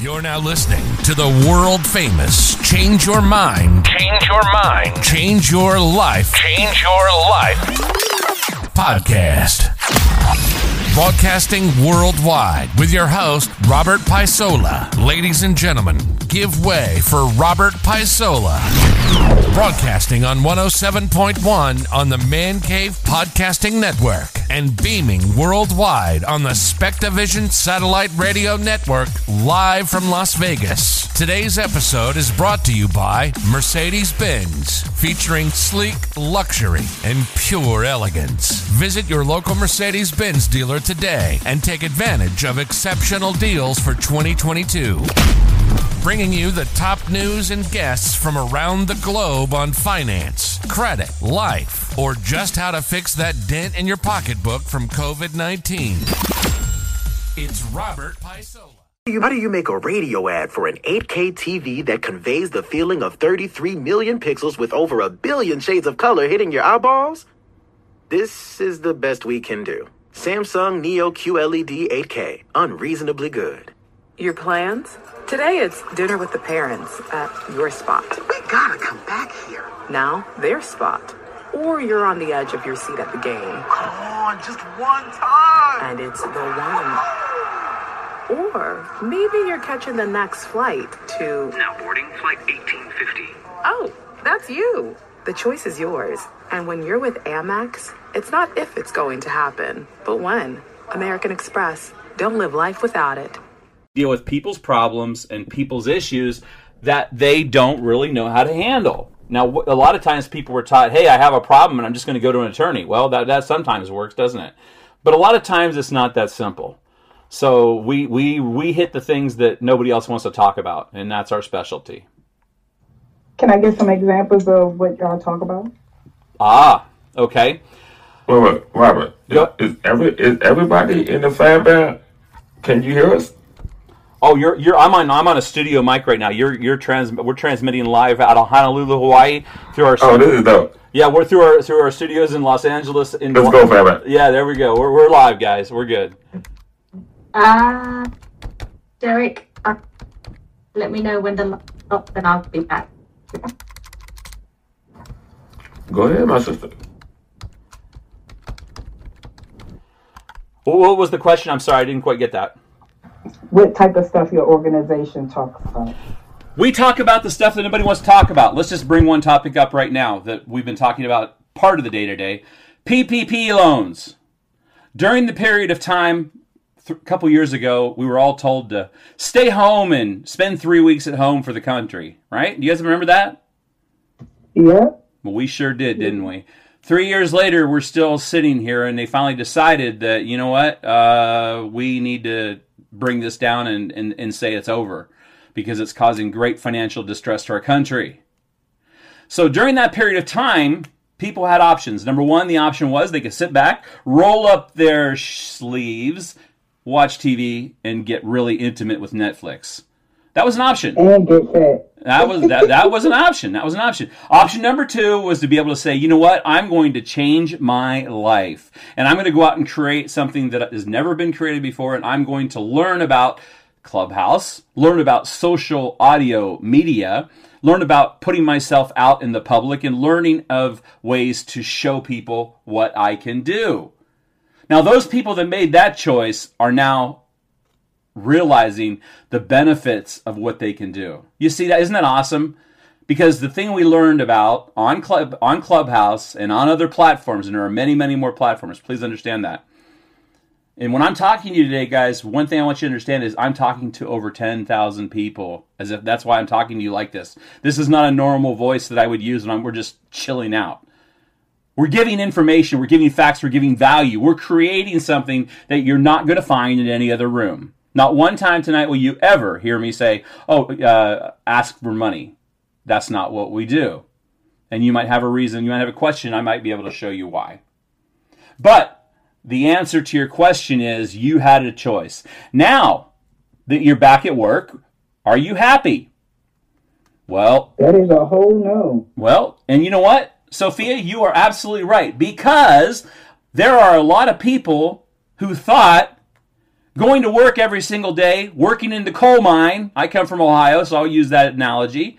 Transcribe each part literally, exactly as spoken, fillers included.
You're now listening to the world-famous Change Your Mind. Change Your Mind. Change Your Life. Change Your Life. Podcast. Broadcasting worldwide with your host, Robert Paisola. Ladies and gentlemen, give way for Robert Paisola. Broadcasting on one oh seven point one on the Man Cave Podcasting Network and beaming worldwide on the Spectavision Satellite Radio Network live from Las Vegas. Today's episode is brought to you by Mercedes-Benz, featuring sleek luxury and pure elegance. Visit your local Mercedes-Benz dealer today and take advantage of exceptional deals for twenty twenty-two. Bringing you the top news and guests from around the globe on finance, credit, life, or just how to fix that dent in your pocketbook from COVID nineteen. It's Robert Paisola. How do you make a radio ad for an eight K T V that conveys the feeling of thirty-three million pixels with over a billion shades of color hitting your eyeballs? This is the best we can do. Samsung Neo Q L E D eight K. Unreasonably good. Your plans? Today it's dinner with the parents at your spot. We gotta come back here. Now, their spot. Or you're on the edge of your seat at the game. Come on, just one time! And it's the one. Or maybe you're catching the next flight to... Now boarding flight eighteen fifty. Oh, that's you. The choice is yours. And when you're with Amex, it's not if it's going to happen, but when. American Express. Don't live life without it. Deal with people's problems and people's issues that they don't really know how to handle. Now, a lot of times people were taught, hey, I have a problem and I'm just going to go to an attorney. Well, that, that sometimes works, doesn't it? But a lot of times it's not that simple. So we, we, we hit the things that nobody else wants to talk about, and that's our specialty. Can I get some examples of what y'all talk about? Ah, okay. Wait, wait, Robert, go. is every is everybody in the fan band? Can you hear us? Oh, you're you're. I'm on. I'm on a studio mic right now. You're you're trans. We're transmitting live out of Honolulu, Hawaii, through our. Oh, this is dope. Yeah, we're through our through our studios in Los Angeles. In Let's Hawaii. Go, Fabian. Yeah, there we go. We're we're live, guys. We're good. Uh, Derek, uh, let me know when the stop, and I'll be back. Go ahead, my sister. What was the question? I'm sorry, I didn't quite get that. What type of stuff your organization talks about? We talk about the stuff that nobody wants to talk about. Let's just bring one topic up right now that we've been talking about part of the day-to-day. P P P loans. During the period of time, a couple years ago, we were all told to stay home and spend three weeks at home for the country, right? Do you guys remember that? Yeah. Well, we sure did, didn't we? Three years later, we're still sitting here, and they finally decided that, you know what, uh, we need to bring this down and, and, and say it's over because it's causing great financial distress to our country. So during that period of time, people had options. Number one, the option was they could sit back, roll up their sleeves, watch T V, and get really intimate with Netflix. That was an option. And get fat. That was that that was an option. That was an option. Option number two was to be able to say, you know what? I'm going to change my life. And I'm going to go out and create something that has never been created before. And I'm going to learn about Clubhouse, learn about social audio media, learn about putting myself out in the public and learning of ways to show people what I can do. Now, those people that made that choice are now realizing the benefits of what they can do. You see that? Isn't that awesome? Because the thing we learned about on Club, on Clubhouse and on other platforms, and there are many, many more platforms, please understand that. And when I'm talking to you today, guys, one thing I want you to understand is I'm talking to over ten thousand people. As if that's why I'm talking to you like this. This is not a normal voice that I would use when I'm, we're just chilling out. We're giving information, we're giving facts, we're giving value. We're creating something that you're not going to find in any other room. Not one time tonight will you ever hear me say, oh, uh, ask for money. That's not what we do. And you might have a reason, you might have a question, I might be able to show you why. But the answer to your question is you had a choice. Now that you're back at work, are you happy? Well, that is a whole no. Well, and you know what, Sophia, you are absolutely right. Because there are a lot of people who thought Going to work every single day, working in the coal mine, I come from Ohio, so I'll use that analogy,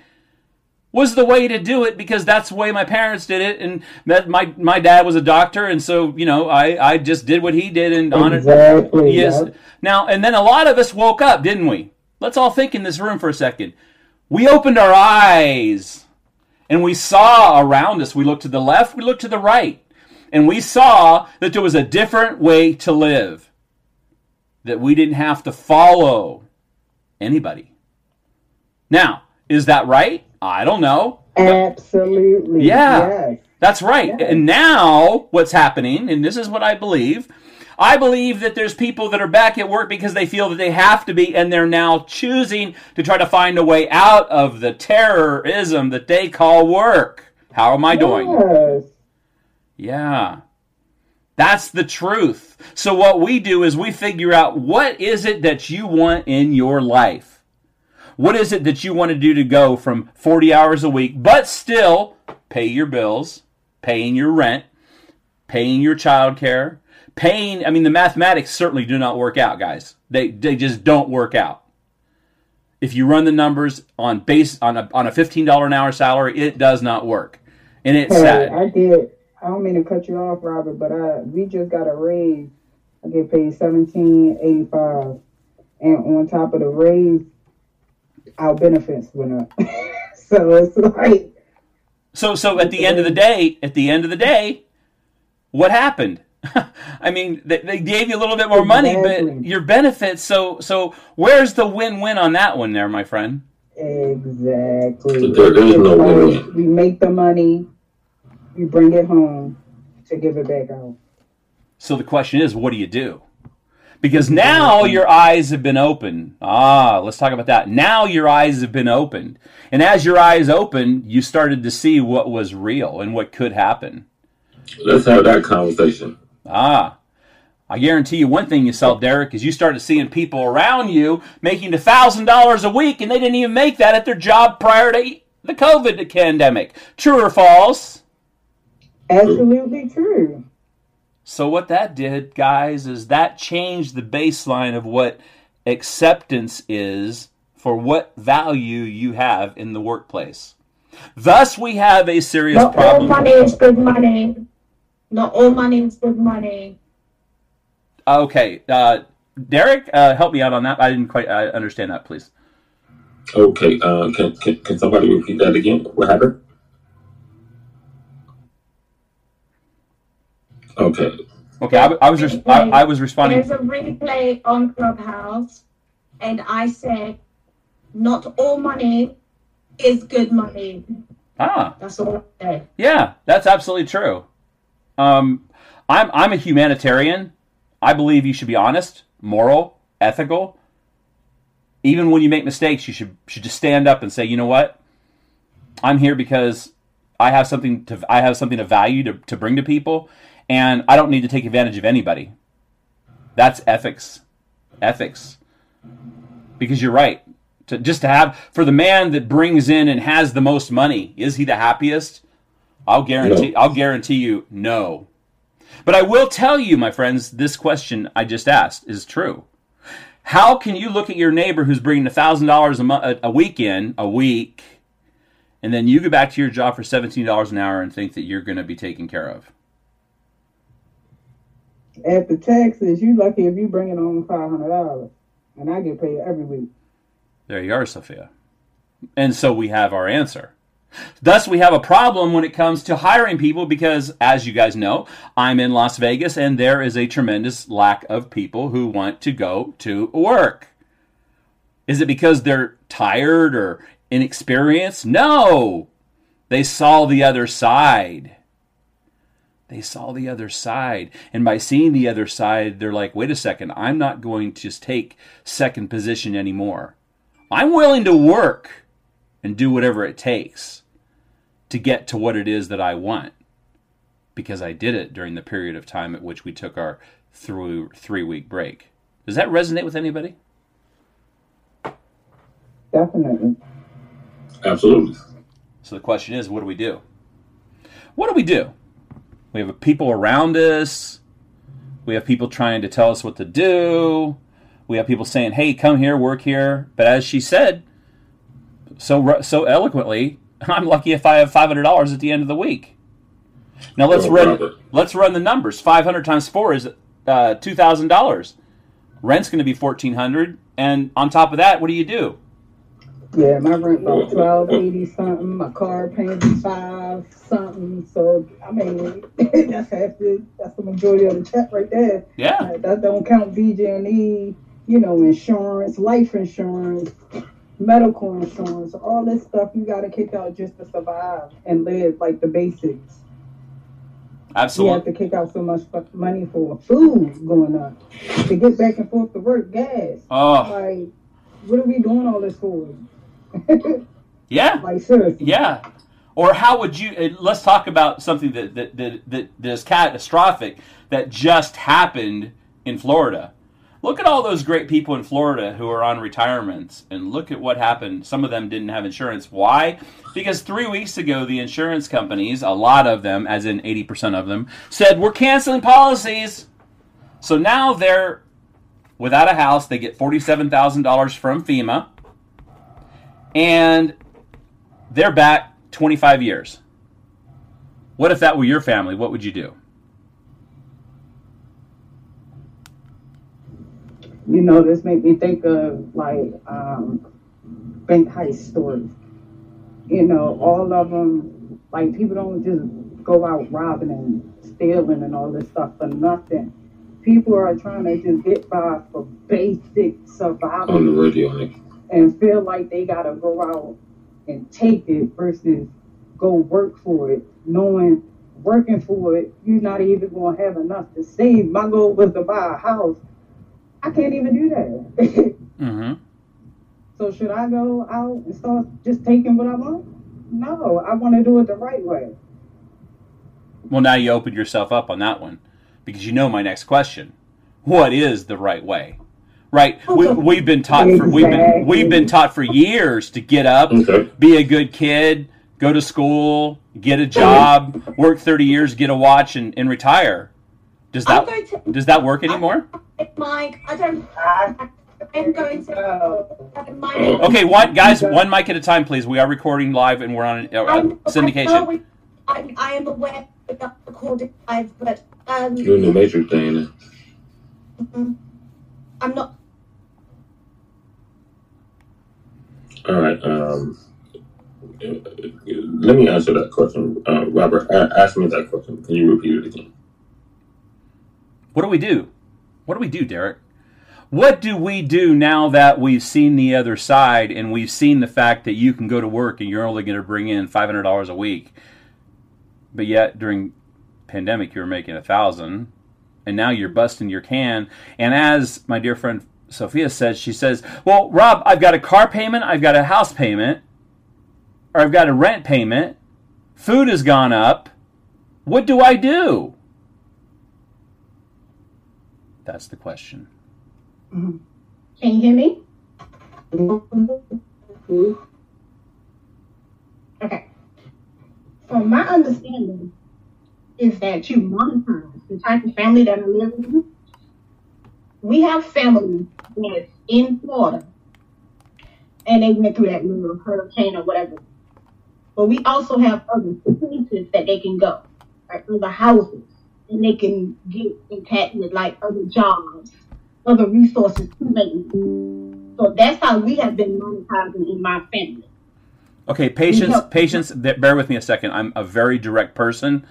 was the way to do it because that's the way my parents did it. And that my, my dad was a doctor, and so, you know, I, I just did what he did. And exactly, on it, yes. Yeah. Now, and then a lot of us woke up, didn't we? Let's all think in this room for a second. We opened our eyes, and we saw around us. We looked to the left, we looked to the right, and we saw that there was a different way to live, that we didn't have to follow anybody. Now, is that right? I don't know. Absolutely. Yeah, yes. That's right. Yes. And now what's happening, and this is what I believe, I believe that there's people that are back at work because they feel that they have to be, and they're now choosing to try to find a way out of the terrorism that they call work. How am I doing? Yes. Yeah. That's the truth. So what we do is we figure out what is it that you want in your life. What is it that you want to do to go from forty hours a week, but still pay your bills, paying your rent, paying your child care, paying, I mean, the mathematics certainly do not work out, guys. They they just don't work out. If you run the numbers on base on a on a fifteen dollars an hour salary, it does not work. And it's hey, sad. I did, I don't mean to cut you off, Robert, but I, we just got a raise. I get paid seventeen eighty-five, and on top of the raise, our benefits went up. So it's like so so at the end of the day at the end of the day what happened? I mean, they, they gave you a little bit more money, exactly, but your benefits, so so where's the win-win on that one there, my friend? Exactly. There is no win-win. We make the money, you bring it home to give it back out. So the question is, what do you do? Because now your eyes have been opened. Ah, let's talk about that. Now your eyes have been opened. And as your eyes opened, you started to see what was real and what could happen. Let's have that conversation. Ah, I guarantee you one thing you saw, Derek, is you started seeing people around you making one thousand dollars a week, and they didn't even make that at their job prior to the COVID pandemic. True or false? Absolutely true. So what that did, guys, is that changed the baseline of what acceptance is for what value you have in the workplace. Thus, we have a serious Not problem. Not all money is good money. Not all money is good money. Okay. Uh, Derek, uh, help me out on that. I didn't quite I understand that, please. Okay. Uh, can, can, can somebody repeat that again? What happened? Okay. Okay, I, I was res- I, I was responding. There's a replay on Clubhouse, and I said, "Not all money is good money." Ah, that's all I said. Yeah, that's absolutely true. Um, I'm I'm a humanitarian. I believe you should be honest, moral, ethical. Even when you make mistakes, you should should just stand up and say, "You know what? I'm here because I have something to I have something of value to, to bring to people." And I don't need to take advantage of anybody. That's ethics. Ethics. Because you're right. To, just to have, for the man that brings in and has the most money, is he the happiest? I'll guarantee, no. I'll guarantee you, no. But I will tell you, my friends, this question I just asked is true. How can you look at your neighbor who's bringing one thousand dollars a, mo- a week in, a week, and then you go back to your job for seventeen dollars an hour and think that you're going to be taken care of? After taxes, you lucky if you bring it on five hundred dollars, and I get paid every week. There you are, Sophia. And so we have our answer. Thus, we have a problem when it comes to hiring people because, as you guys know, I'm in Las Vegas, and there is a tremendous lack of people who want to go to work. Is it because they're tired or inexperienced? No. They saw the other side. They saw the other side. And by seeing the other side, they're like, wait a second, I'm not going to just take second position anymore. I'm willing to work and do whatever it takes to get to what it is that I want. Because I did it during the period of time at which we took our through three-week break. Does that resonate with anybody? Definitely. Absolutely. So the question is, what do we do? What do we do? We have people around us. We have people trying to tell us what to do. We have people saying, hey, come here, work here. But as she said so so eloquently, I'm lucky if I have five hundred dollars at the end of the week. Now let's oh, run Robert. let's run the numbers. five hundred times four is uh, two thousand dollars. Rent's going to be fourteen hundred dollars. And on top of that, what do you do? Yeah, my rent about twelve eighty something. My car paying five something. So I mean, that's half the that's the majority of the check right there. Yeah, uh, that don't count V G and E, you know, insurance, life insurance, medical insurance, all this stuff you got to kick out just to survive and live, like the basics. Absolutely, you have to kick out so much money for food going up, to get back and forth to work, gas. Oh, like what are we doing all this for? Yeah. Like, seriously. Yeah. Or how would you, let's talk about something that, that, that, that is catastrophic that just happened in Florida. Look at all those great people in Florida who are on retirements, and look at what happened. Some of them didn't have insurance. Why? Because three weeks ago, the insurance companies, a lot of them, as in eighty percent of them, said, we're canceling policies. So now they're without a house. They get forty-seven thousand dollars from FEMA. And they're back twenty-five years. What if that were your family? What would you do? You know, this made me think of, like, um, bank heist stories. You know, all of them, like, people don't just go out robbing and stealing and all this stuff for nothing. People are trying to just get by for basic survival. On the radio, Nick. And feel like they gotta go out and take it versus go work for it, knowing working for it, you're not even gonna have enough to save. My goal was to buy a house. I can't even do that. Mm-hmm. So should I go out and start just taking what I want? No, I want to do it the right way. Well, now you opened yourself up on that one, because you know my next question: what is the right way? Right, we, we've been taught for exactly. we've been we've been taught for years to get up, okay. be a good kid, go to school, get a job, work thirty years, get a watch, and, and retire. Does that to, does that work anymore? Mike, I don't. I'm going to. I'm okay, one guys, one mic at a time, please. We are recording live, and we're on uh, syndication. I, I am aware that I'm recording live, but um, you're in the Matrix, Dana. I'm not. All right. Um, let me answer that question. Uh, Robert, ask me that question. Can you repeat it again? What do we do? What do we do, Derek? What do we do now that we've seen the other side and we've seen the fact that you can go to work and you're only going to bring in five hundred dollars a week, but yet during pandemic you were making one thousand dollars, and now you're busting your can? And as my dear friend Sophia says, she says, well, Rob, I've got a car payment, I've got a house payment, or I've got a rent payment. Food has gone up. What do I do? That's the question. Can you hear me? Okay. From my understanding is that you monetize the type of family that I live with. We have family that's in Florida, and they went through that little hurricane or whatever. But we also have other places that they can go, right? Other houses, and they can get in touch with like other jobs, other resources to make. So that's how we have been monetizing in my family. Okay, patience, patience. Bear with me a second. I'm a very direct person,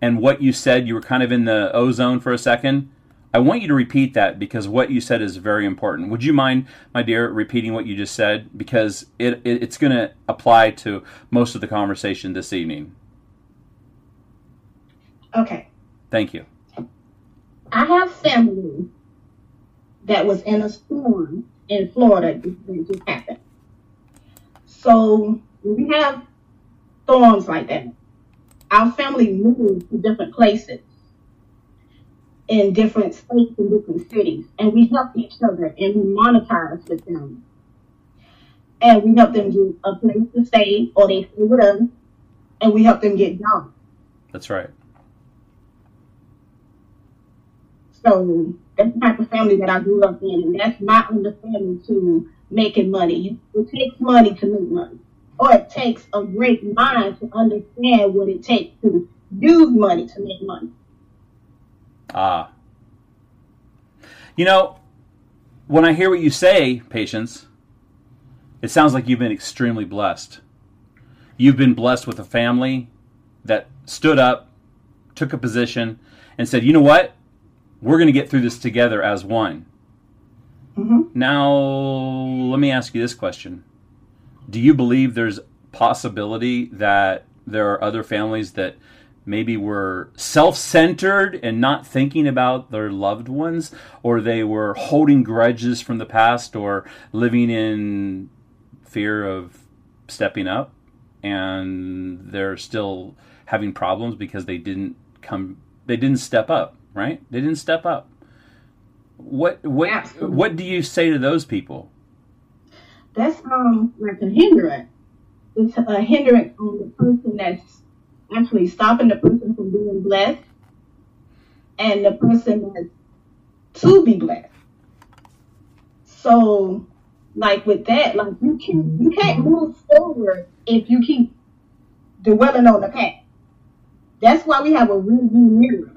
and what you said, you were kind of in the ozone for a second. I want you to repeat that, because what you said is very important. Would you mind, my dear, repeating what you just said? Because it, it it's going to apply to most of the conversation this evening. Okay. Thank you. I have family that was in a storm in Florida that just happened. So we have storms like that. Our family moved to different places, in different states and different cities, and we help each other, and we monetize with them, and we help them get a place to stay, or they stay with us, and we help them get jobs. That's right. So that's the type of family that I grew up in, and that's my understanding to making money. It takes money to make money, or it takes a great mind to understand what it takes to use money to make money. Ah. You know, when I hear what you say, Patience, it sounds like you've been extremely blessed. You've been blessed with a family that stood up, took a position, and said, you know what? We're going to get through this together as one. Mm-hmm. Now, let me ask you this question. Do you believe there's possibility that there are other families that maybe were self-centered and not thinking about their loved ones, or they were holding grudges from the past or living in fear of stepping up, and they're still having problems because they didn't come, they didn't step up, right? They didn't step up. What what Absolutely. What do you say to those people? That's um like a hindrance. It's a hindrance on the person that's actually stopping the person from being blessed, and the person that's to be blessed. So, like with that, like you can't you can't move forward if you keep dwelling on the past. That's why we have a rear view mirror.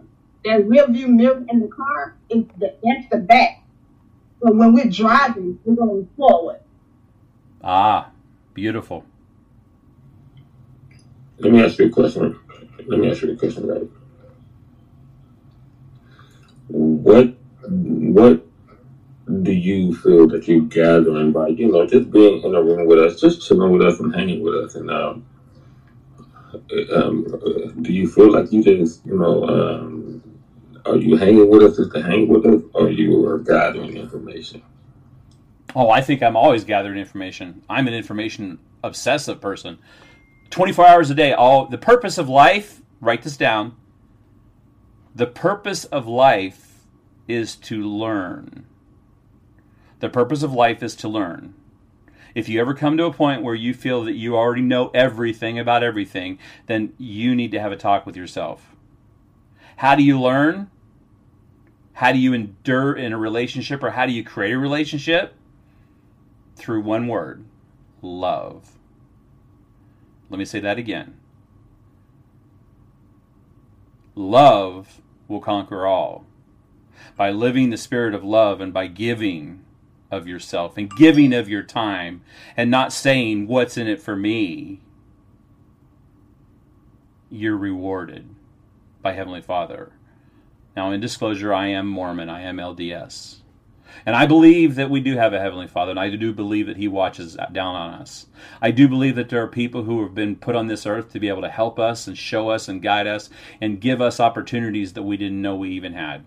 That rear view mirror in the car is the that's the back. So when we're driving, we're going forward. Ah, beautiful. Let me ask you a question. Let me ask you a question, right? What, what do you feel that you're gathering by, you know, just being in a room with us, just chilling with us and hanging with us? And um, um, do you feel like you just, you know, um, are you hanging with us just to hang with us, or you are gathering information? Oh, I think I'm always gathering information. I'm an information obsessive person. twenty-four hours a day. All the purpose of life, write this down. The purpose of life is to learn. The purpose of life is to learn. If you ever come to a point where you feel that you already know everything about everything, then you need to have a talk with yourself. How do you learn? How do you endure in a relationship, or how do you create a relationship? Through one word, love. Let me say that again. Love will conquer all. By living the spirit of love and by giving of yourself and giving of your time and not saying what's in it for me, you're rewarded by Heavenly Father. Now, in disclosure, I am Mormon. I am L D S. And I believe that we do have a Heavenly Father, and I do believe that He watches down on us. I do believe that there are people who have been put on this earth to be able to help us and show us and guide us and give us opportunities that we didn't know we even had.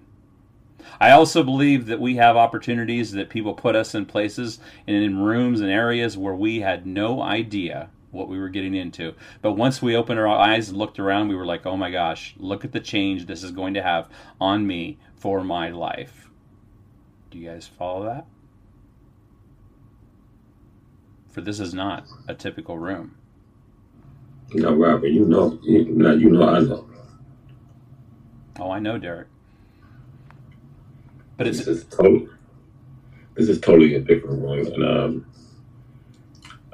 I also believe that we have opportunities that people put us in places and in rooms and areas where we had no idea what we were getting into. But once we opened our eyes and looked around, we were like, oh my gosh, look at the change this is going to have on me for my life. Do you guys follow that? For this is not a typical room. No, Robert, you know, you know, you know I know. Oh, I know, Derek. But it's this is totally, this is totally a different room, and um,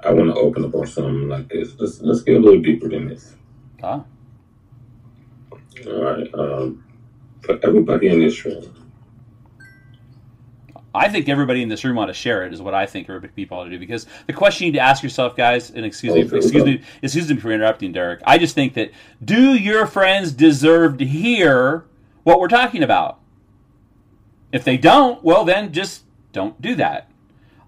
I want to open up on something like this. Let's let's get a little deeper than this. Ah. All right. Um, for everybody in this room. I think everybody in this room ought to share it, is what I think people ought to do. Because the question you need to ask yourself, guys, and excuse oh, me, for, excuse me, excuse me for interrupting, Derek. I just think that, do your friends deserve to hear what we're talking about? If they don't, well, then just don't do that.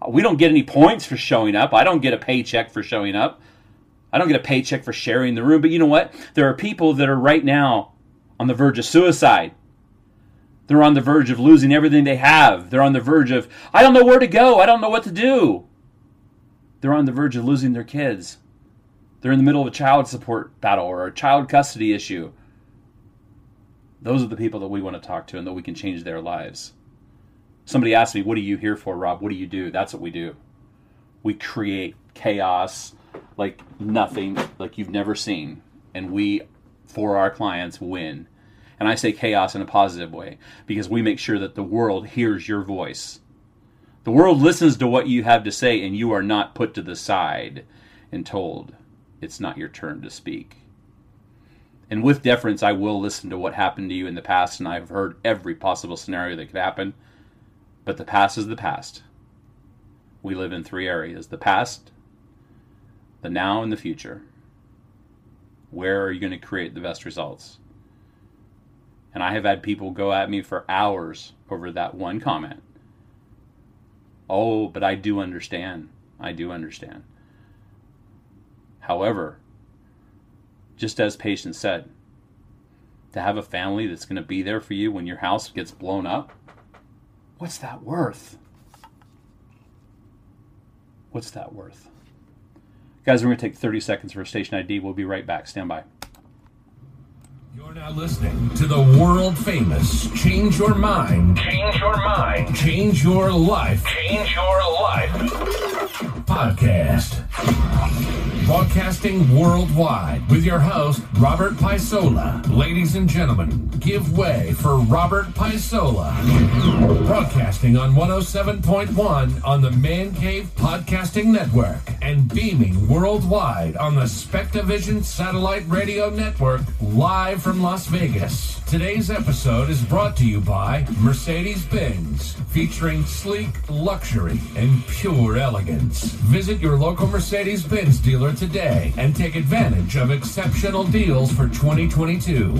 We don't get any points for showing up. I don't get a paycheck for showing up. I don't get a paycheck for sharing the room. But you know what? There are people that are right now on the verge of suicide. They're on the verge of losing everything they have. They're on the verge of, I don't know where to go. I don't know what to do. They're on the verge of losing their kids. They're in the middle of a child support battle or a child custody issue. Those are the people that we want to talk to and that we can change their lives. Somebody asked me, what are you here for, Rob? What do you do? That's what we do. We create chaos like nothing, like you've never seen. And we, for our clients, win. And I say chaos in a positive way, because we make sure that the world hears your voice. The world listens to what you have to say, and you are not put to the side and told it's not your turn to speak. And with deference, I will listen to what happened to you in the past, and I've heard every possible scenario that could happen. But the past is the past. We live in three areas: the past, the now, and the future. Where are you going to create the best results? And I have had people go at me for hours over that one comment. Oh, but I do understand. I do understand. However, just as Patience said, to have a family that's going to be there for you when your house gets blown up, what's that worth? What's that worth? Guys, we're going to take thirty seconds for station I D. We'll be right back. Stand by. You're now listening to the world-famous Change Your Mind. Change Your Mind. Change Your Life. Change Your Life. Podcast. Broadcasting worldwide with your host, Robert Paisola. Ladies and gentlemen, give way for Robert Paisola. Broadcasting on one oh seven point one on the Man Cave Podcasting Network and beaming worldwide on the Spectavision Satellite Radio Network, live from Las Vegas. Today's episode is brought to you by Mercedes-Benz, featuring sleek luxury and pure elegance. Visit your local Mercedes-Benz dealer today and take advantage of exceptional deals for twenty twenty-two.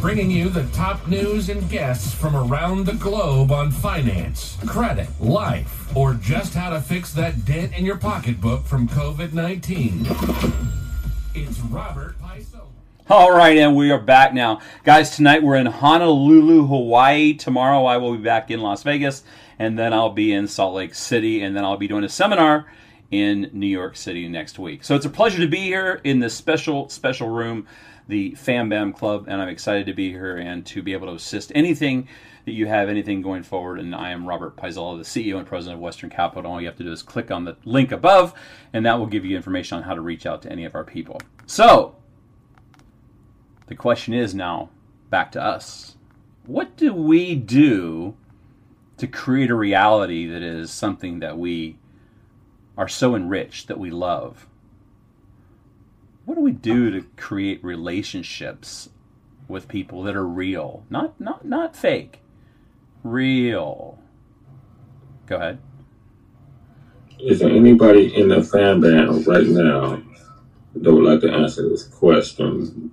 Bringing you the top news and guests from around the globe on finance, credit, life, or just how to fix that dent in your pocketbook from COVID nineteen. It's Robert Paisola. All right, and we are back now. Guys, tonight we're in Honolulu, Hawaii. Tomorrow I will be back in Las Vegas, and then I'll be in Salt Lake City, and then I'll be doing a seminar in New York City next week. So it's a pleasure to be here in this special, special room, the Fam Bam Club, and I'm excited to be here and to be able to assist anything that you have, anything going forward. And I am Robert Paisola, the C E O and President of Western Capital. All you have to do is click on the link above, and that will give you information on how to reach out to any of our people. So the question is now back to us. What do we do to create a reality that is something that we are so enriched that we love? What do we do to create relationships with people that are real? Not not not fake. Real. Go ahead. Is there anybody in the fan band right now that would like to answer this question?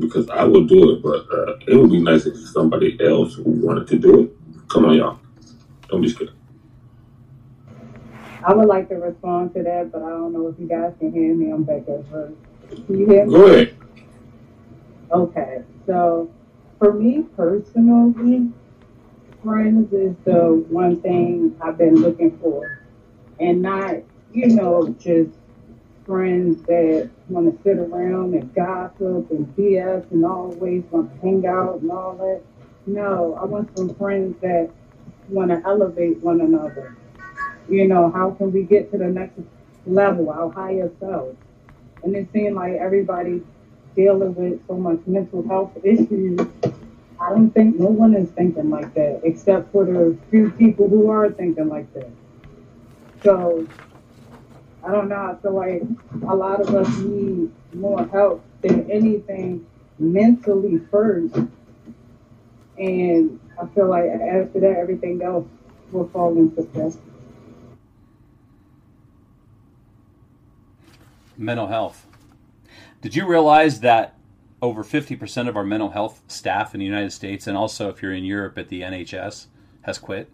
Because I would do it, but uh, it would be nice if somebody else wanted to do it. Come on, y'all. Don't be scared. I would like to respond to that, but I don't know if you guys can hear me. I'm back at work. Can you hear me? Go ahead. Okay. So for me personally, friends is the one thing I've been looking for. And not, you know, just friends that want to sit around and gossip and B S and always want to hang out and all that. No, I want some friends that want to elevate one another. You know, how can we get to the next level, our higher self? And it seemed like everybody's dealing with so much mental health issues. I don't think no one is thinking like that, except for the few people who are thinking like that. So, I don't know. I feel like a lot of us need more help than anything mentally first. And I feel like after that, everything else will fall into place. Mental health. Did you realize that over fifty percent of our mental health staff in the United States, and also if you're in Europe at the N H S, has quit?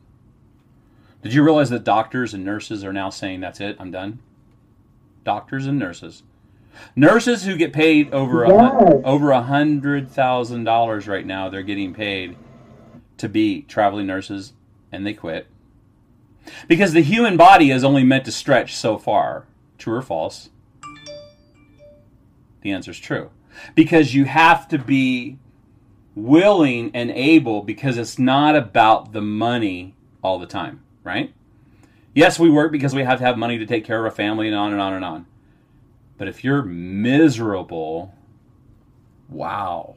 Did you realize that doctors and nurses are now saying, that's it, I'm done? Doctors and nurses. Nurses who get paid over yes. a, over one hundred thousand dollars right now, they're getting paid to be traveling nurses, and they quit. Because the human body is only meant to stretch so far. True or false? The answer is true. Because you have to be willing and able, because it's not about the money all the time, right? Yes, we work because we have to have money to take care of a family and on and on and on. But if you're miserable, wow.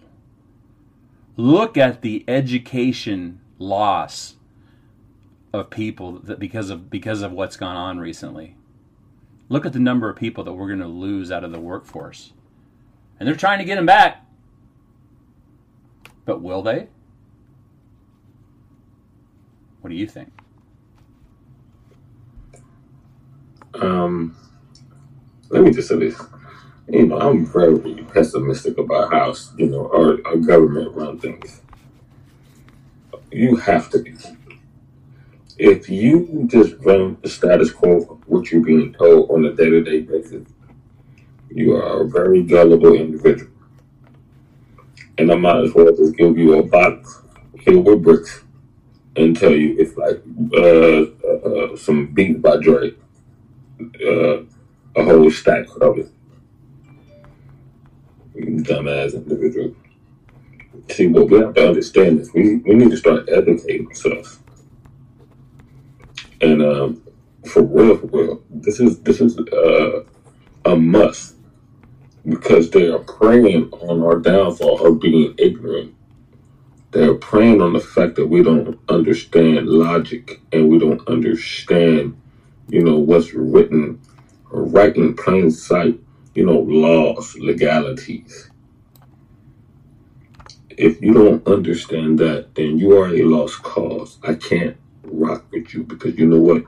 Look at the education loss of people that because of because of what's gone on recently. Look at the number of people that we're going to lose out of the workforce. And they're trying to get them back. But will they? What do you think? Um, let me just say this. You know, I'm very pessimistic about how, you know, our, our government run things. You have to be. If you just run the status quo of what you're being told on a day-to-day basis, you are a very gullible individual. And I might as well just give you a box filled with bricks and tell you it's like uh, uh, some beats by Dre, uh, a whole stack of it. Dumbass individual. See, what we have to understand is we, we need to start educating ourselves. And um, for real, for real, this is this is uh, a must, because they are preying on our downfall of being ignorant. They are preying on the fact that we don't understand logic and we don't understand, you know, what's written or right in plain sight. You know, laws, legalities. If you don't understand that, then you are a lost cause. I can't rock with you, because you know what?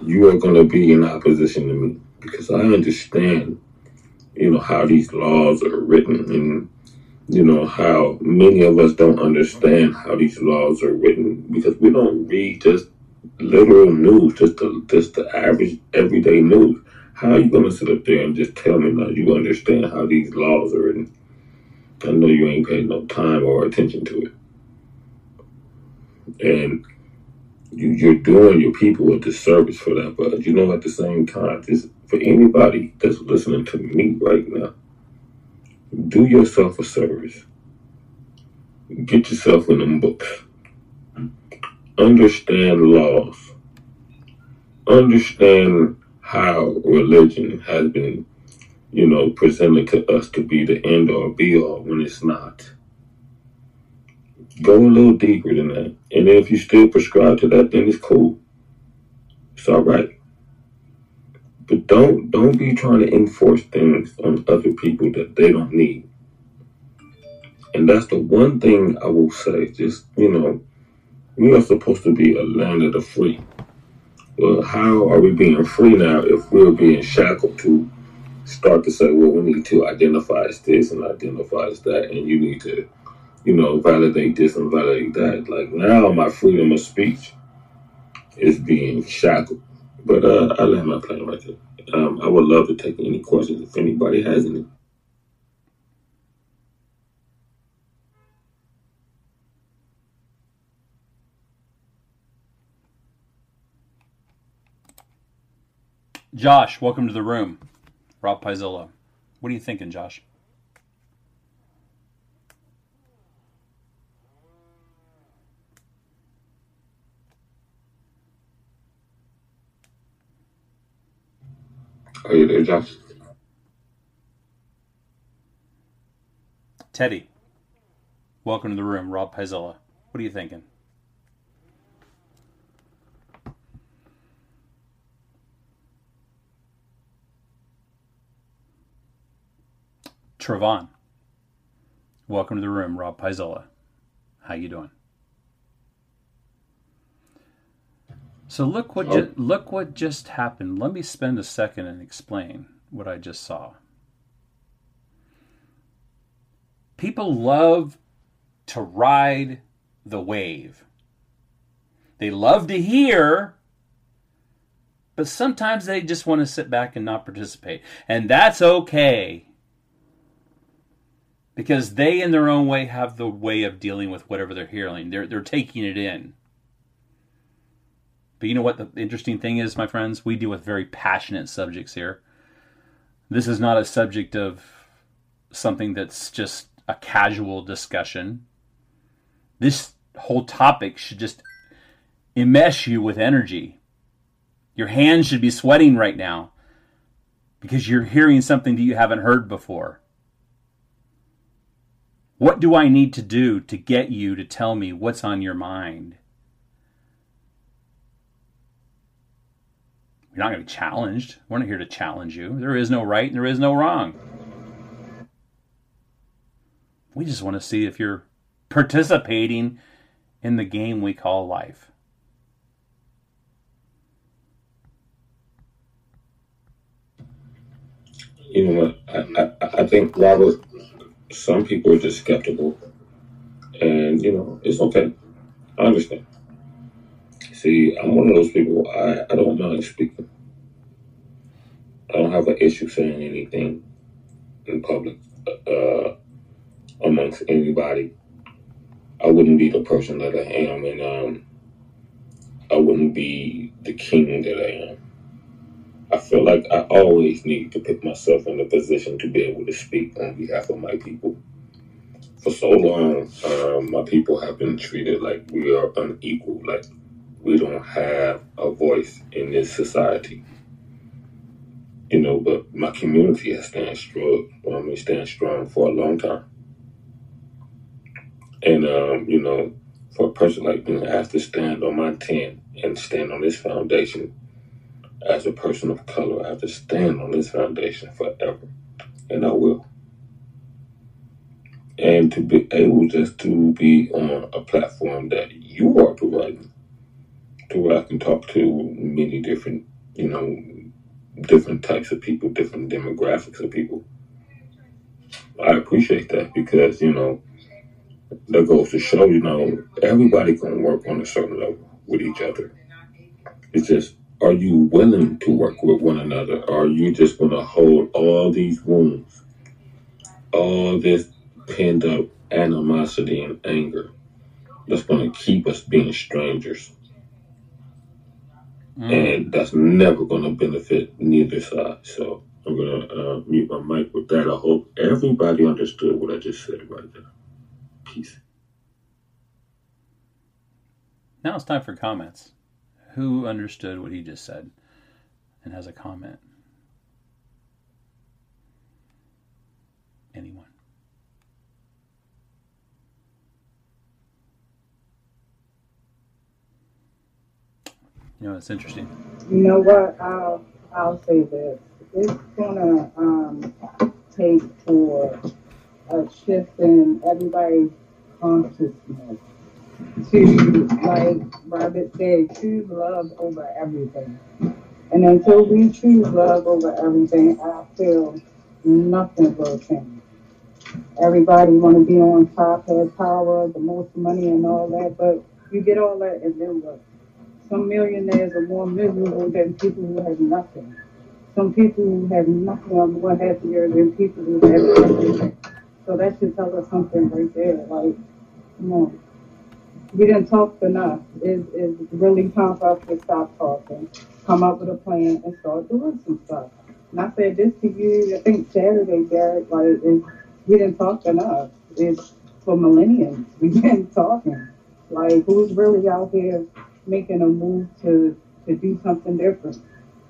You are going to be in opposition to me, because I understand, you know, how these laws are written, and, you know, how many of us don't understand how these laws are written, because we don't read just literal news, just the, just the average everyday news. How are you going to sit up there and just tell me now you understand how these laws are written? I know you ain't paying no time or attention to it. And you, you're doing your people a disservice for that. But, you know, at the same time, just for anybody that's listening to me right now, do yourself a service. Get yourself in them books. Understand laws. Understand how religion has been, you know, presented to us to be the end all be all when it's not. Go a little deeper than that. And if you still prescribe to that, then it's cool. It's all right. But don't don't be trying to enforce things on other people that they don't need. And that's the one thing I will say. Just, you know, we are supposed to be a land of the free. Well, how are we being free now if we're being shackled to start to say, well, we need to identify as this and identify as that, and you need to, you know, validate this and validate that. Like, now my freedom of speech is being shackled. But uh, I land my plane right there. Um, I would love to take any questions if anybody has any. Josh, welcome to the room. Rob Paisola. What are you thinking, Josh? Are you there, Josh? Teddy, welcome to the room. Rob Paisola. What are you thinking? Trevon, welcome to the room. Rob Paisola, how you doing? So look what oh. ju- look what just happened. Let me spend a second and explain what I just saw. People love to ride the wave. They love to hear, but sometimes they just want to sit back and not participate, and that's okay. Because they, in their own way, have the way of dealing with whatever they're hearing. They're they're taking it in. But you know what the interesting thing is, my friends? We deal with very passionate subjects here. This is not a subject of something that's just a casual discussion. This whole topic should just immerse you with energy. Your hands should be sweating right now, because you're hearing something that you haven't heard before. What do I need to do to get you to tell me what's on your mind? You're not going to be challenged. We're not here to challenge you. There is no right and there is no wrong. We just want to see if you're participating in the game we call life. You know, I, I, I think, Robert, some people are just skeptical. And, you know, it's okay. I understand. See, I'm one of those people, I, I don't mind speaking. I don't have an issue saying anything in public uh, amongst anybody. I wouldn't be the person that I am, and um, I wouldn't be the king that I am. I feel like I always need to put myself in a position to be able to speak on behalf of my people. For so long, um, my people have been treated like we are unequal, like we don't have a voice in this society, you know, but my community has stand strong, um, stand strong for a long time. And, um, you know, for a person like me, I have to stand on my tent and stand on this foundation. As a person of color, I have to stand on this foundation forever, and I will. And to be able just to be on a platform that you are providing, to where I can talk to many different, you know, different types of people, different demographics of people. I appreciate that because, you know, that goes to show, you know, everybody can work on a certain level with each other. It's just, are you willing to work with one another? Or are you just going to hold all these wounds, all this pent up animosity and anger that's going to keep us being strangers? Mm. And that's never going to benefit neither side. So I'm going to uh, mute my mic with that. I hope everybody understood what I just said right there. Peace. Now it's time for comments. Who understood what he just said and has a comment? Anyone? You know, it's interesting. You know what? I'll, I'll say this. It's going to um, take for a shift in everybody's consciousness to, like Robert said, choose love over everything. And until we choose love over everything, I feel nothing will change. Everybody want to be on top, have power, the most money and all that, but you get all that and then what? Some millionaires are more miserable than people who have nothing. Some people who have nothing are more happier than people who have everything. So that should tell us something right there. Like, come on. We didn't talk enough. It, it's really time for us to stop talking, come up with a plan, and start doing some stuff. And I said this to you, I think Saturday, Derek, like, it, we didn't talk enough. It's for millennials. We've been talking. Like, who's really out here making a move to, to do something different?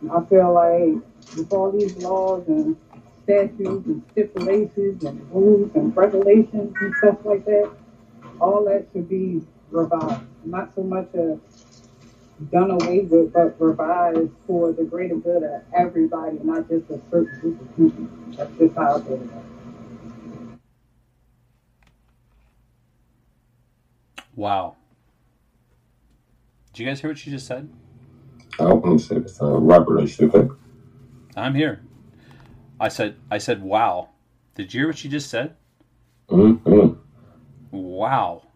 And I feel like with all these laws and statutes and stipulations and rules and regulations and stuff like that, all that should be revised, not so much a done away with, but revised for the greater good of everybody, not just a certain group of people. That's just how I do it. Wow. Did you guys hear what she just said? I want to say this. Uh, Robert, I should think. I'm here. I said, I said, wow. Did you hear what she just said? Mm-hmm. Wow.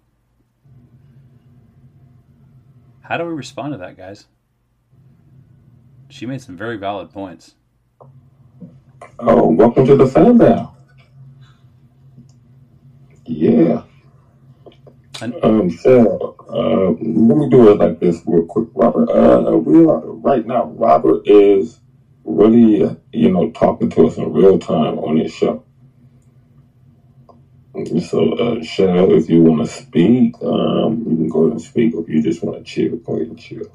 How do we respond to that, guys? She made some very valid points. Oh, welcome to the fan now. Yeah. And, um, so, uh, let me do it like this real quick, Robert. Uh, we are, right now, Robert is really, you know, talking to us in real time on his show. So, uh, Cheryl, if you want to speak, um, you can go ahead and speak. If you just want to chill, go ahead and chill.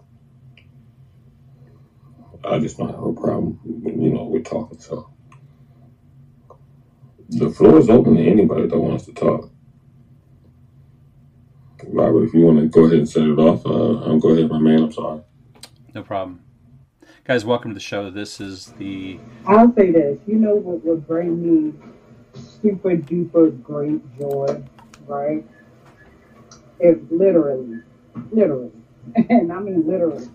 I just don't have a problem. You know, we're talking, so. The floor is open to anybody that wants to talk. Robert, if you want to go ahead and set it off, uh, um, go ahead, my man. I'm sorry. No problem. Guys, welcome to the show. This is the... I'll say this. You know what would bring me super duper great joy, right? If literally, literally, and I mean literally,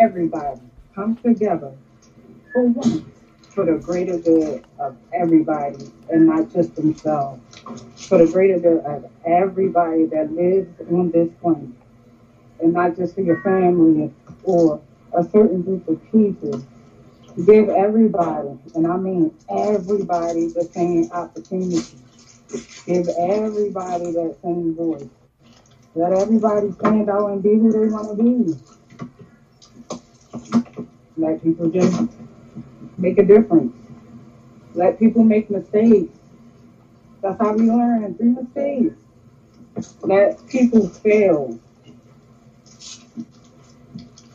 everybody comes together for once, for the greater good of everybody and not just themselves, for the greater good of everybody that lives on this planet, and not just for your family or a certain group of people. Give everybody, and I mean everybody, the same opportunity. Give everybody that same voice. Let everybody stand out and be who they want to be. Let people just make a difference. Let people make mistakes. That's how we learn, through mistakes. Let people fail.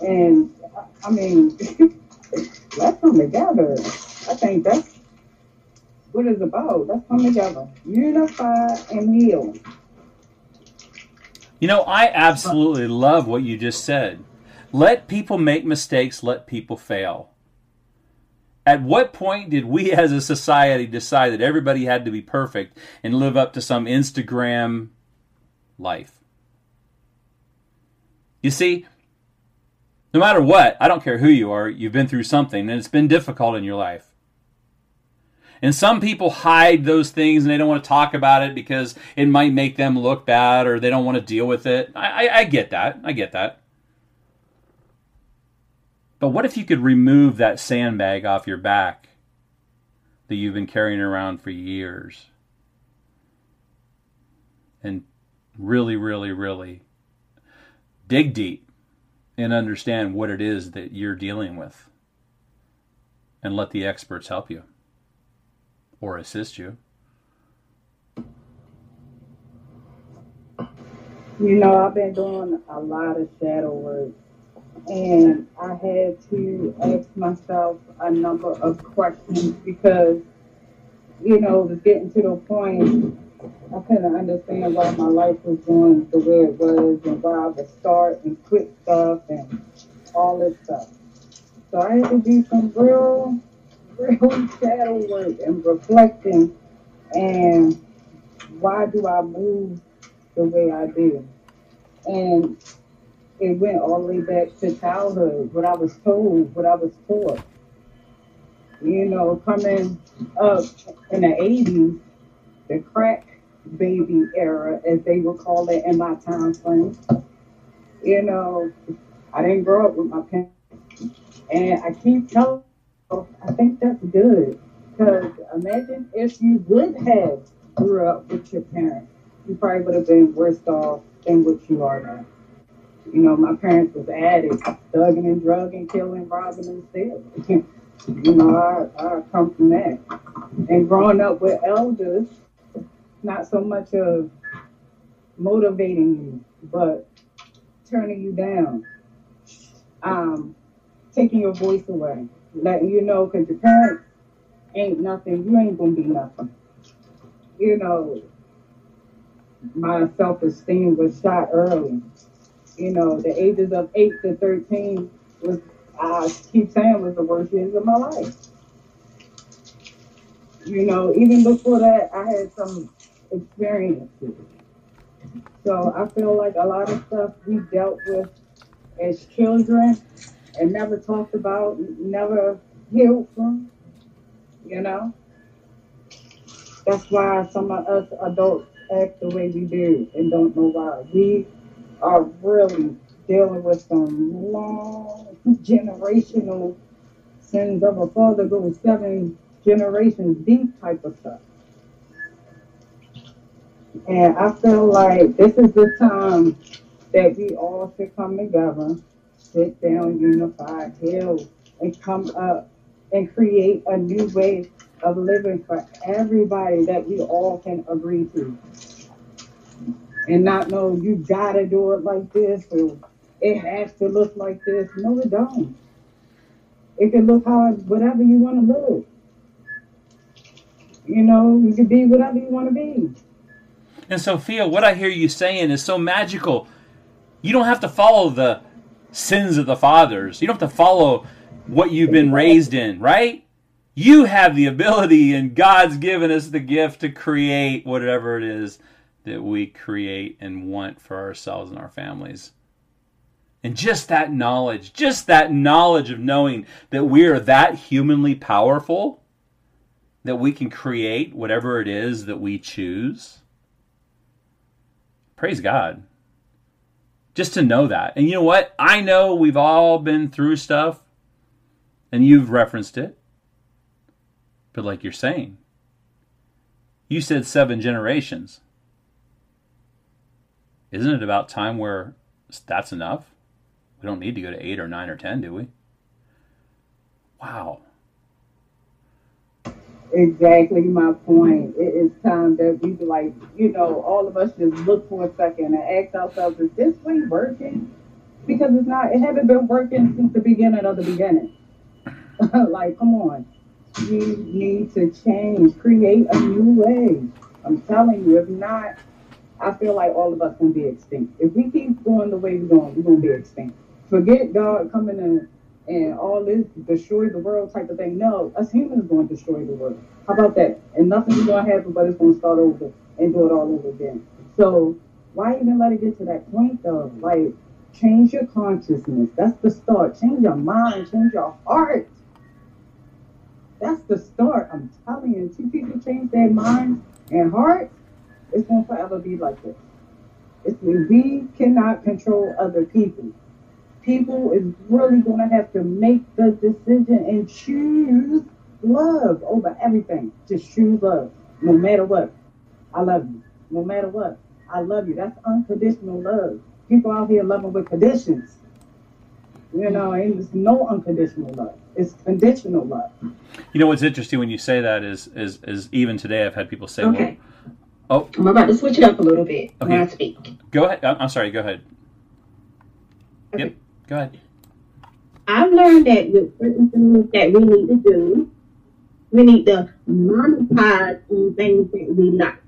And, I mean, let's come together. I think that's what it's about. Let's come together. Unify and heal. You know, I absolutely love what you just said. Let people make mistakes. Let people fail. At what point did we as a society decide that everybody had to be perfect and live up to some Instagram life? You see, no matter what, I don't care who you are, you've been through something and it's been difficult in your life. And some people hide those things and they don't want to talk about it because it might make them look bad or they don't want to deal with it. I, I, I get that. I get that. But what if you could remove that sandbag off your back that you've been carrying around for years and really, really, really dig deep and understand what it is that you're dealing with and let the experts help you or assist you? You know, I've been doing a lot of shadow work, and I had to ask myself a number of questions because, you know, it was getting to the point I couldn't understand why my life was going the way it was and why I would start and quit stuff and all this stuff. So I had to do some real real shadow work and reflecting, and why do I move the way I do? And it went all the way back to childhood, what I was told, what I was taught. You know, coming up in the eighties, the crack baby era, as they would call it in my time frame. You know, I didn't grow up with my parents. And I keep telling I think that's good, because imagine if you would have grew up with your parents, you probably would have been worse off than what you are now. You know, my parents was addicts, thugging and drugging, killing, robbing, and stealing. You know, I, I come from that. And growing up with elders, not so much of motivating you, but turning you down, um, taking your voice away. Letting you know, because your parents ain't nothing, you ain't going to be nothing. You know, my self-esteem was shot early. You know, the ages of eight to thirteen was, I keep saying, was the worst years of my life. You know, even before that, I had some experiences. So I feel like a lot of stuff we dealt with as children and never talked about, never healed from, you know? That's why some of us adults act the way we do and don't know why. We are really dealing with some long generational sins of a father goes seven generations deep type of stuff. And I feel like this is the time that we all should come together, sit down, unify, heal, and come up and create a new way of living for everybody that we all can agree to. And not know you gotta do it like this or it has to look like this. No, it don't. It can look how whatever you want to look. You know, you can be whatever you want to be. And Sophia, what I hear you saying is so magical. You don't have to follow the sins of the fathers. You don't have to follow what you've been raised in, right? You have the ability, and God's given us the gift to create whatever it is that we create and want for ourselves and our families. And just that knowledge, just that knowledge of knowing that we are that humanly powerful, that we can create whatever it is that we choose. Praise God. Just to know that. And you know what? I know we've all been through stuff, and you've referenced it. But like you're saying, you said seven generations. Isn't it about time where that's enough? We don't need to go to eight or nine or ten, do we? Wow. Exactly my point. It is time that we be like, you know, all of us just look for a second and ask ourselves, is this way working? Because it's not, it hasn't been working since the beginning of the beginning. Like, come on. You need to change, create a new way. I'm telling you, if not, I feel like all of us can be extinct. If we keep going the way we're going, we're going to be extinct. Forget God coming in and all this destroy the world type of thing. No, us humans going to destroy the world. How about that? And nothing's going to happen, but it's going to start over and do it all over again. So why even let it get to that point, though? Like, change your consciousness. That's the start. Change your mind. Change your heart. That's the start. I'm telling you, two people change their minds and hearts, it's going to forever be like this. It's, we cannot control other people. People is really going to have to make the decision and choose love over everything. Just choose love. No matter what, I love you. No matter what, I love you. That's unconditional love. People out here loving with conditions. You know, and there's no unconditional love. It's conditional love. You know what's interesting when you say that is is, is even today I've had people say, okay. Well, oh. I'm about to switch it up a little bit okay. when I speak. Go ahead. I'm sorry. Go ahead. Okay. Yep. Go ahead. I've learned that with certain things that we need to do, we need to monetize on things that we like,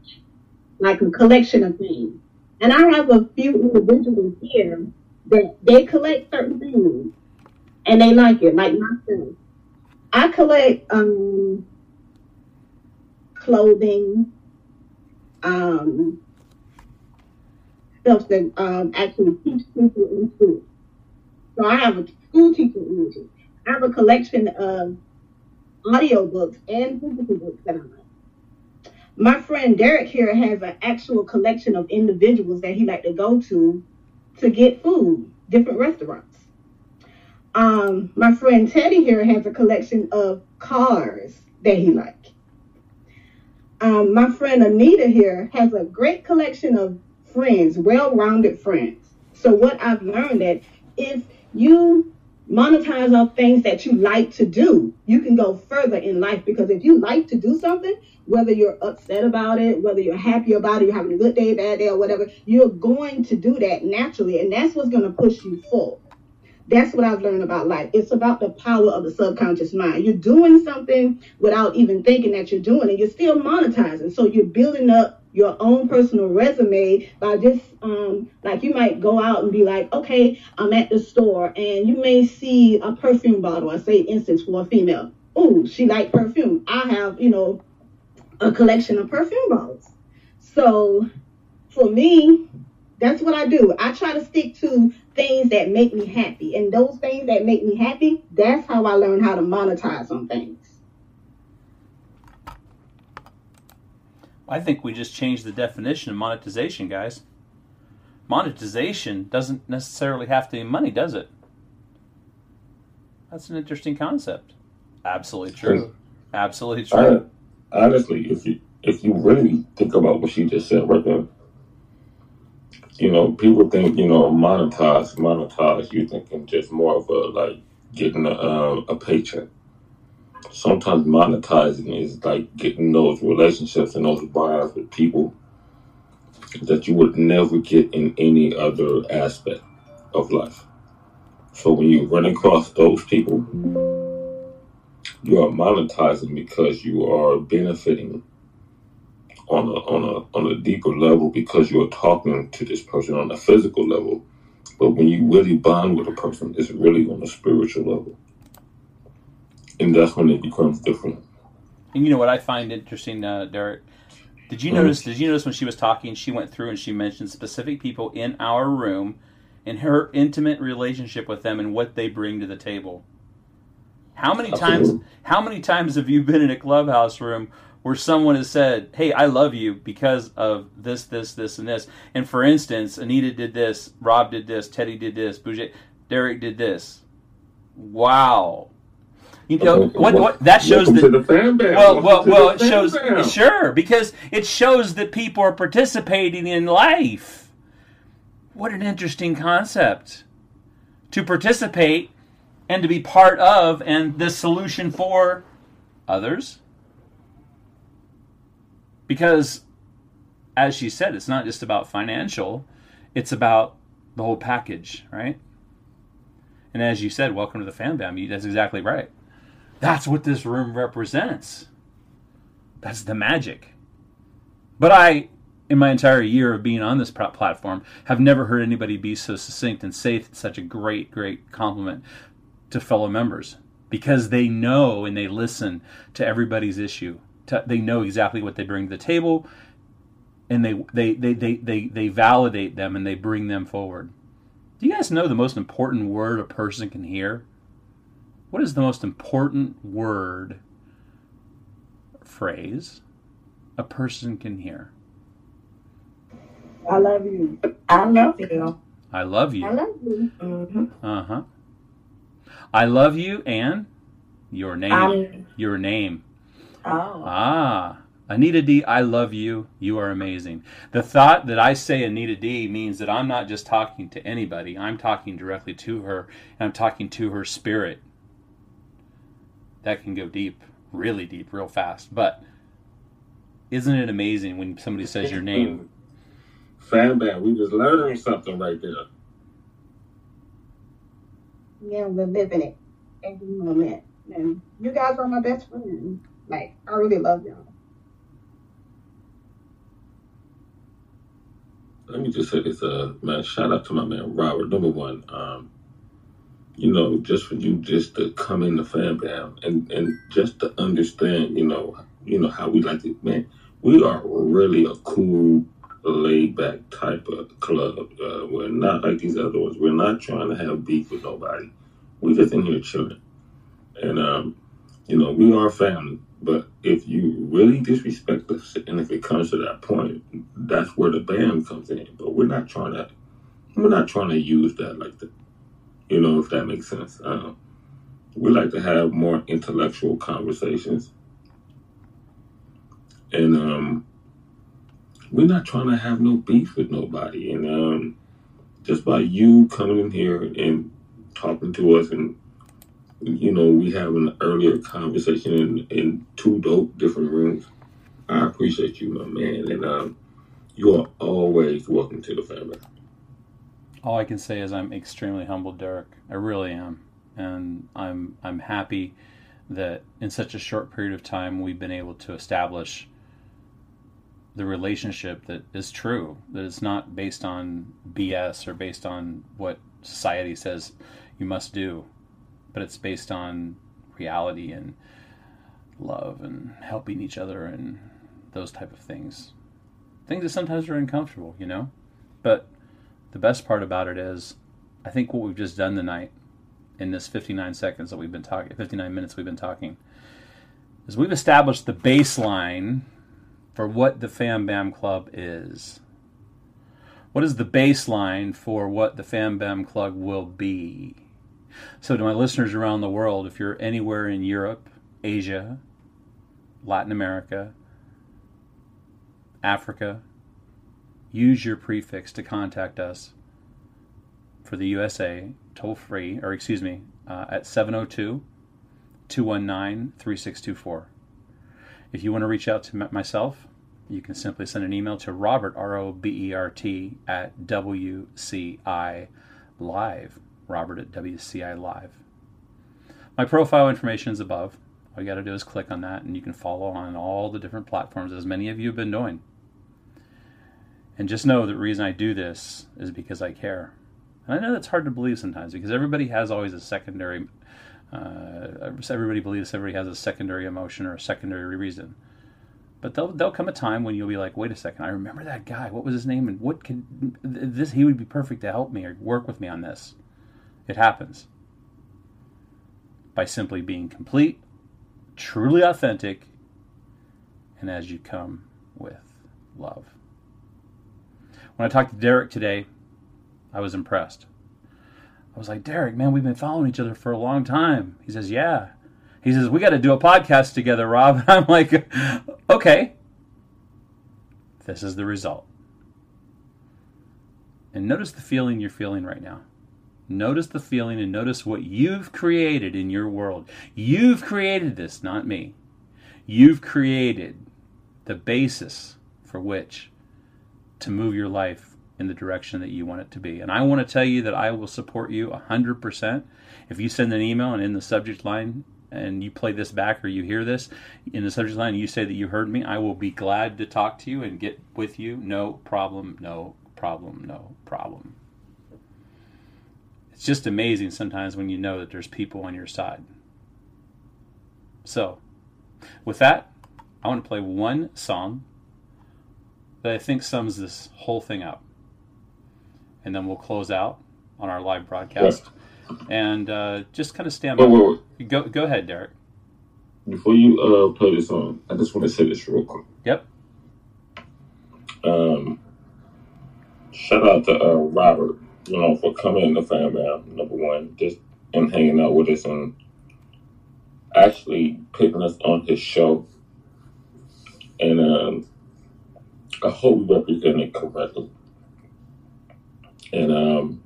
like a collection of things. And I have a few individuals here that they collect certain things, and they like it, like myself. I collect um, clothing, Um, stuff that um, actually teach people in school. So I have a school teacher energy. I have a collection of audiobooks and physical books that I like. My friend Derek here has an actual collection of individuals that he like to go to to get food, different restaurants. Um, my friend Teddy here has a collection of cars that he likes. Um, my friend Anita here has a great collection of friends, well-rounded friends. So what I've learned that if you monetize on things that you like to do, you can go further in life. Because if you like to do something, whether you're upset about it, whether you're happy about it, you're having a good day, bad day, or whatever, you're going to do that naturally. And that's what's going to push you forward. That's what I've learned about life. It's about the power of the subconscious mind. You're doing something without even thinking that you're doing it. You're still monetizing. So you're building up your own personal resume by just, um, like you might go out and be like, okay, I'm at the store and you may see a perfume bottle. I say instance for a female. Oh, she likes perfume. I have, you know, a collection of perfume bottles. So for me, that's what I do. I try to stick to things that make me happy. And those things that make me happy, that's how I learn how to monetize on things. I think we just changed the definition of monetization, guys. Monetization doesn't necessarily have to be money, does it? That's an interesting concept. Absolutely true. Absolutely true. I, honestly, if you, if you really think about what she just said right there, you know, people think, you know, monetize, monetize. You're thinking just more of a, like, getting a, uh, a paycheck. Sometimes monetizing is, like, getting those relationships and those bonds with people that you would never get in any other aspect of life. So when you run across those people, you are monetizing because you are benefiting on a, on a, on a deeper level because you're talking to this person on a physical level. But when you really bond with a person, it's really on a spiritual level. And that's when it becomes different. And you know what I find interesting, uh, Derek? Did you mm-hmm. notice Did you notice when she was talking, she went through and she mentioned specific people in our room and her intimate relationship with them and what they bring to the table? How many Absolutely. times How many times have you been in a Clubhouse room where someone has said, hey, I love you because of this, this, this, and this? And for instance, Anita did this, Rob did this, Teddy did this, Bouget, Derek did this. Wow. You know, welcome, what, what that shows that the fan band. Well, well, well it shows band. Sure, because it shows that people are participating in life. What an interesting concept. To participate and to be part of and the solution for others. Because as she said, it's not just about financial, it's about the whole package, right? And as you said, welcome to the fan band. That's exactly right. That's what this room represents. That's the magic. But I, in my entire year of being on this platform, have never heard anybody be so succinct and say such a great, great compliment to fellow members, because they know and they listen to everybody's issue. To, they know exactly what they bring to the table, and they they, they, they, they they validate them and they bring them forward. Do you guys know the most important word a person can hear? What is the most important word, phrase, a person can hear? I love you. I love you. I love you. I love you. Mm-hmm. Uh-huh. I love you and your name. I, your name. Oh. Ah. Anita D, I love you. You are amazing. The thought that I say Anita D means that I'm not just talking to anybody. I'm talking directly to her, and I'm talking to her spirit. That can go deep, really deep, real fast. But isn't it amazing when somebody says your name? Fan band, we just learned something right there. Yeah, we're living it every moment. And you guys are my best friends. Like, I really love y'all. Let me just say this, uh, man, shout out to my man, Robert, number one. Um, you know, just for you just to come in the fan band and, and just to understand, you know, you know how we like it, man. We are really a cool, laid back type of club. Uh, we're not like these other ones. We're not trying to have beef with nobody. We're just in here chilling. And, um, you know, we are family. But if you really disrespect us, and if it comes to that point, that's where the band comes in. But we're not trying to, we're not trying to use that like that. You know, if that makes sense. Um, we like to have more intellectual conversations. And um, we're not trying to have no beef with nobody. And um, just by you coming in here and talking to us, and, you know, we have an earlier conversation in, in two dope different rooms. I appreciate you, my man. And um, you are always welcome to the family. All I can say is I'm extremely humbled, Derek. I really am. And I'm I'm happy that in such a short period of time we've been able to establish the relationship that is true, that it's not based on B S or based on what society says you must do, but it's based on reality and love and helping each other and those type of things. Things that sometimes are uncomfortable, you know? But the best part about it is, I think what we've just done tonight in this fifty-nine seconds that we've been talking, fifty-nine minutes we've been talking, is we've established the baseline for what the Fam Bam Club is. What is the baseline for what the Fam Bam Club will be? So to my listeners around the world, if you're anywhere in Europe, Asia, Latin America, Africa, use your prefix to contact us for the U S A toll free, or excuse me, uh, at seven oh two, two one nine, three six two four. If you want to reach out to m- myself, you can simply send an email to Robert, R O B E R T, at W C I Live. Robert at W C I Live. My profile information is above. All you got to do is click on that, and you can follow on all the different platforms, as many of you have been doing. And just know the reason I do this is because I care. And I know that's hard to believe sometimes, because everybody has always a secondary, uh, everybody believes everybody has a secondary emotion or a secondary reason. But there'll, there'll come a time when you'll be like, wait a second, I remember that guy. What was his name? And what could this, he would be perfect to help me or work with me on this. It happens. By simply being complete, truly authentic, and as you come with love. When I talked to Derek today, I was impressed. I was like, Derek, man, we've been following each other for a long time. He says, yeah. He says, we got to do a podcast together, Rob. And I'm like, okay. This is the result. And notice the feeling you're feeling right now. Notice the feeling and notice what you've created in your world. You've created this, not me. You've created the basis for which to move your life in the direction that you want it to be. And I want to tell you that I will support you one hundred percent. If you send an email and in the subject line and you play this back or you hear this, in the subject line you say that you heard me, I will be glad to talk to you and get with you. No problem, no problem, no problem. It's just amazing sometimes when you know that there's people on your side. So, with that, I want to play one song that I think sums this whole thing up. And then we'll close out on our live broadcast. Right. And uh, just kind of stand by. Wait, wait, wait. Go, go ahead, Derek. Before you uh, play this song, I just want to say this real quick. Yep. Um, shout out to uh, Robert, you know, for coming in the family, number one, just and hanging out with us and actually picking us on his show. And, um, I hope we represent it correctly. And um,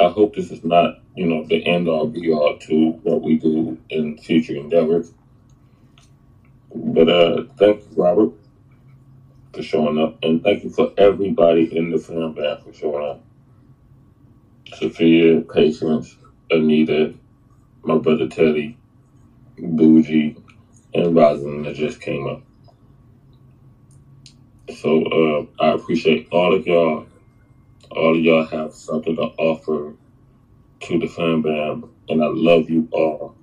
I hope this is not, you know, the end-all, be-all to what we do in future endeavors. But uh, thank you, Robert, for showing up. And thank you for everybody in the film band for showing up. Sophia, Patience, Anita, my brother Teddy, Bougie, and Rosalind that just came up. So uh, I appreciate all of y'all. All of y'all have something to offer to the fan band, and I love you all.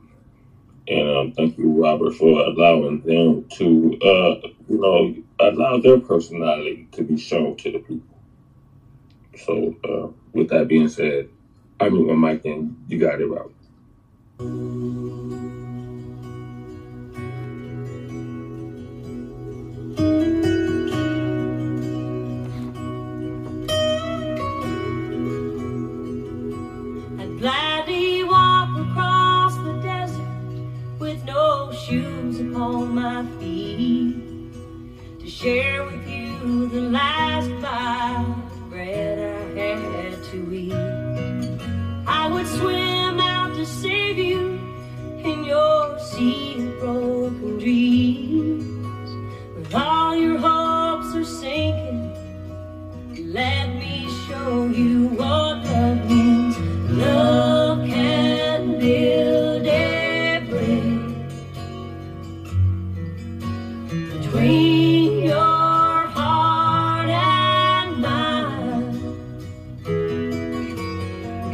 And um, thank you, Robert, for allowing them to, uh, you know, allow their personality to be shown to the people. So uh, with that being said, I move my mic and you got it, Robert. Shoes upon my feet to share with you the last bite of bread I had to eat. I would swim out to save you in your sea of broken dreams. When all your hopes are sinking, let me show you what love means. Love can build a bridge between your heart and mine.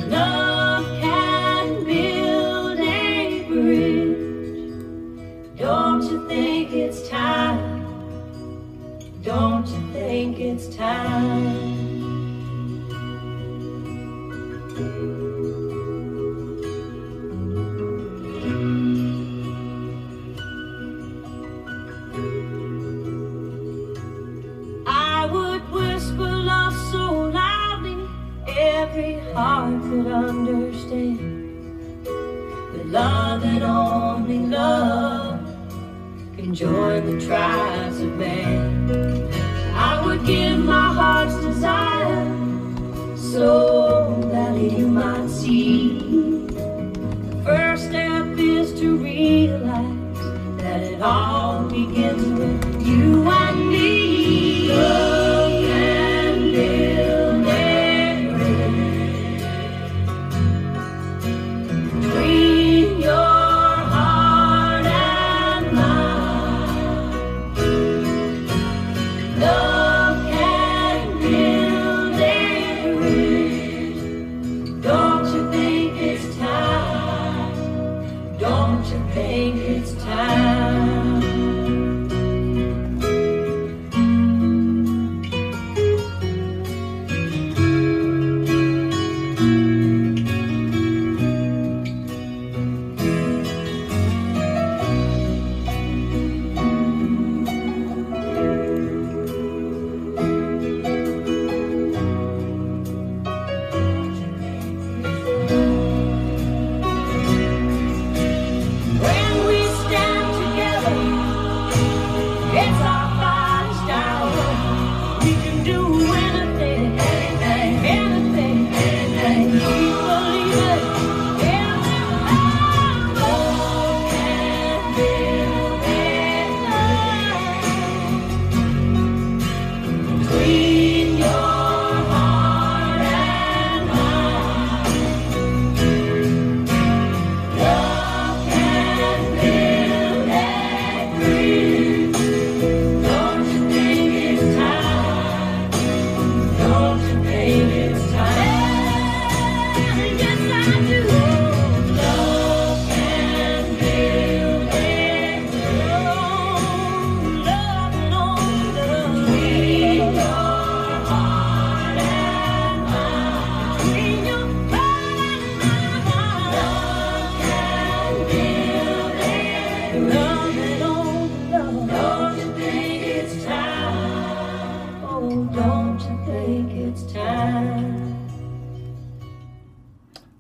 Love can build a bridge. Don't you think it's time? Don't you think it's time? Hard to understand the love that only love can join the tribes of man. I would give my heart's desire so that you might see. The first step is to realize that it all begins with you and me. Love and live between your heart and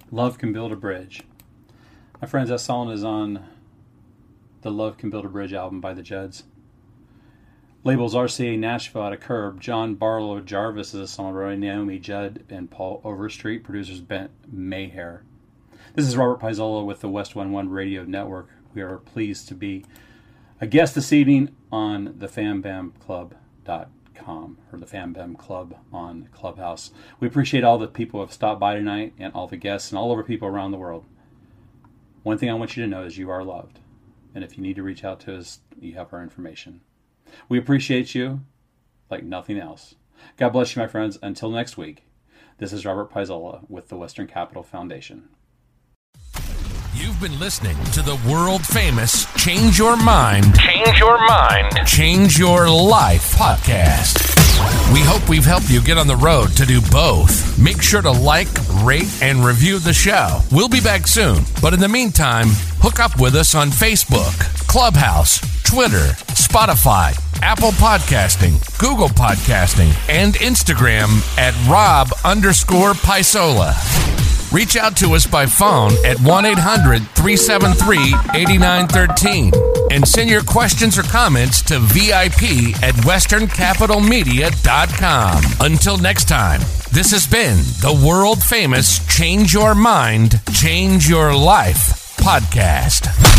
Love Can Build a Bridge. My friends, that song is on the Love Can Build a Bridge album by the Judds. Labels R C A Nashville out of Curb, John Barlow Jarvis is a songwriter, Naomi Judd and Paul Overstreet, producers Bent Mayhair. This is Robert Paisola with the West one one Radio Network. We are pleased to be a guest this evening on the fan bam club dot com or the FanBam Club on Clubhouse. We appreciate all the people who have stopped by tonight and all the guests and all over people around the world. One thing I want you to know is you are loved. And if you need to reach out to us, you have our information. We appreciate you like nothing else. God bless you, my friends. Until next week, this is Robert Paisola with the Western Capital Foundation. You've been listening to the world-famous Change Your Mind, Change Your Mind, Change Your Life podcast. We hope we've helped you get on the road to do both. Make sure to like, rate, and review the show. We'll be back soon. But in the meantime, hook up with us on Facebook, Clubhouse, Twitter, Spotify, Apple Podcasting, Google Podcasting, and Instagram at Rob underscore Paisola. Reach out to us by phone at one eight hundred three seven three eight nine one three and send your questions or comments to V I P at western capital media dot com. Until next time, this has been the world famous Change Your Mind, Change Your Life podcast.